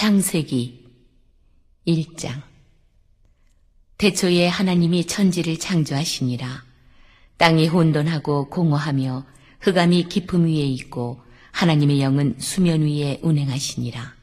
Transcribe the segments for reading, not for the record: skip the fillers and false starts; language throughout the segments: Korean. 창세기 1장. 태초에 하나님이 천지를 창조하시니라. 땅이 혼돈하고 공허하며 흑암이 깊음 위에 있고 하나님의 영은 수면 위에 운행하시니라.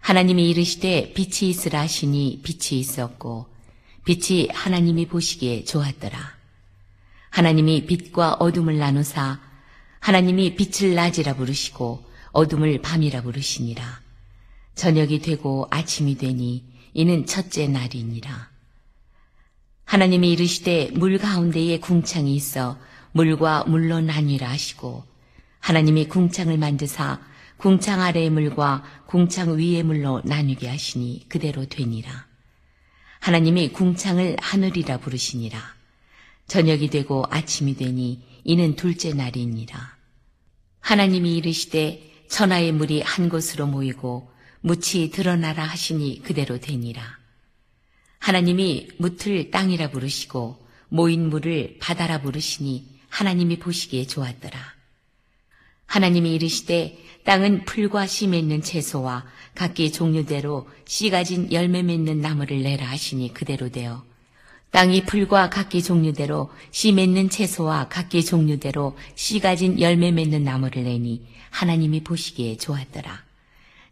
하나님이 이르시되 빛이 있으라 하시니 빛이 있었고 빛이 하나님이 보시기에 좋았더라. 하나님이 빛과 어둠을 나누사 하나님이 빛을 낮이라 부르시고 어둠을 밤이라 부르시니라. 저녁이 되고 아침이 되니 이는 첫째 날이니라. 하나님이 이르시되 물 가운데에 궁창이 있어 물과 물로 나뉘라 하시고 하나님이 궁창을 만드사 궁창 아래의 물과 궁창 위의 물로 나뉘게 하시니 그대로 되니라. 하나님이 궁창을 하늘이라 부르시니라. 저녁이 되고 아침이 되니 이는 둘째 날이니라. 하나님이 이르시되 천하의 물이 한 곳으로 모이고 뭇이 드러나라 하시니 그대로 되니라. 하나님이 뭇을 땅이라 부르시고 모인 물을 바다라 부르시니 하나님이 보시기에 좋았더라. 하나님이 이르시되 땅은 풀과 씨 맺는 채소와 각기 종류대로 씨 가진 열매 맺는 나무를 내라 하시니 그대로 되어 땅이 풀과 각기 종류대로 씨 맺는 채소와 각기 종류대로 씨 가진 열매 맺는 나무를 내니 하나님이 보시기에 좋았더라.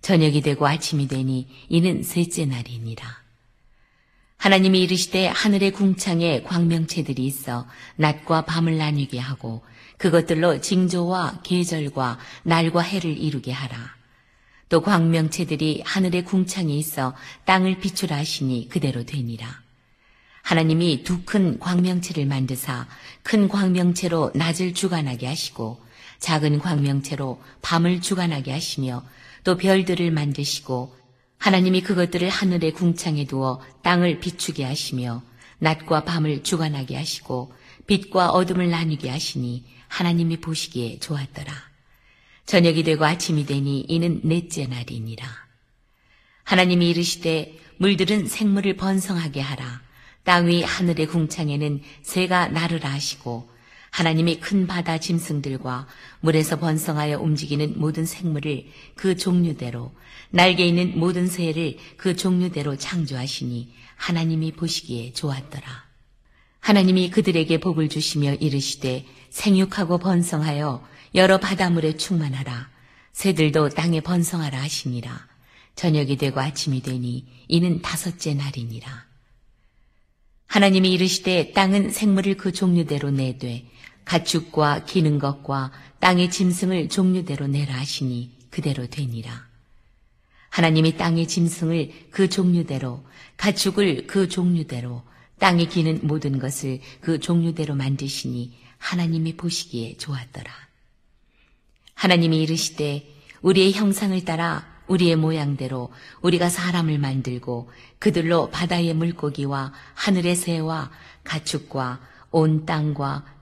저녁이 되고 아침이 되니 이는 셋째 날이니라. 하나님이 이르시되 하늘의 궁창에 광명체들이 있어 낮과 밤을 나뉘게 하고 그것들로 징조와 계절과 날과 해를 이루게 하라. 또 광명체들이 하늘의 궁창에 있어 땅을 비추라 하시니 그대로 되니라. 하나님이 두 큰 광명체를 만드사 큰 광명체로 낮을 주관하게 하시고 작은 광명체로 밤을 주관하게 하시며 또 별들을 만드시고 하나님이 그것들을 하늘의 궁창에 두어 땅을 비추게 하시며 낮과 밤을 주관하게 하시고 빛과 어둠을 나누게 하시니 하나님이 보시기에 좋았더라. 저녁이 되고 아침이 되니 이는 넷째 날이니라. 하나님이 이르시되 물들은 생물을 번성하게 하라. 땅 위 하늘의 궁창에는 새가 나르라 하시고 하나님이 큰 바다 짐승들과 물에서 번성하여 움직이는 모든 생물을 그 종류대로 날개 있는 모든 새를 그 종류대로 창조하시니 하나님이 보시기에 좋았더라. 하나님이 그들에게 복을 주시며 이르시되 생육하고 번성하여 여러 바닷물에 충만하라. 새들도 땅에 번성하라 하시니라. 저녁이 되고 아침이 되니 이는 다섯째 날이니라. 하나님이 이르시되 땅은 생물을 그 종류대로 내되 가축과 기는 것과 땅의 짐승을 종류대로 내라 하시니 그대로 되니라. 하나님이 땅의 짐승을 그 종류대로 가축을 그 종류대로 땅에 기는 모든 것을 그 종류대로 만드시니 하나님이 보시기에 좋았더라. 하나님이 이르시되 우리의 형상을 따라 우리의 모양대로 우리가 사람을 만들고 그들로 바다의 물고기와 하늘의 새와 가축과 온 땅과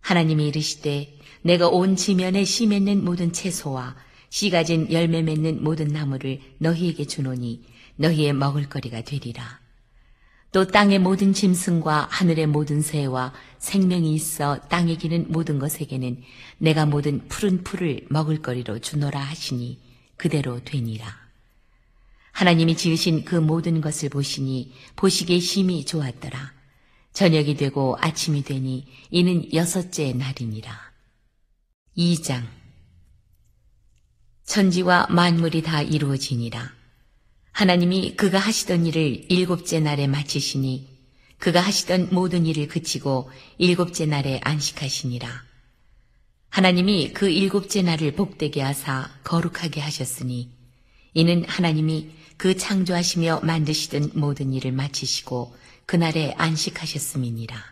하나님이 이르시되 내가 온 지면에 씨 맺는 모든 채소와 씨 가진 열매 맺는 모든 나무를 너희에게 주노니 너희의 먹을거리가 되리라. 또 땅의 모든 짐승과 하늘의 모든 새와 생명이 있어 땅에 기는 모든 것에게는 내가 모든 푸른 풀을 먹을거리로 주노라 하시니 그대로 되니라. 하나님이 지으신 그 모든 것을 보시니 보시기에 심히 좋았더라. 저녁이 되고 아침이 되니 이는 여섯째 날이니라. 2장. 천지와 만물이 다 이루어지니라. 하나님이 그가 하시던 일을 일곱째 날에 마치시니 그가 하시던 모든 일을 그치고 일곱째 날에 안식하시니라. 하나님이 그 일곱째 날을 복되게 하사 거룩하게 하셨으니 이는 하나님이 그 창조하시며 만드시던 모든 일을 마치시고 그날에 안식하셨음이니라.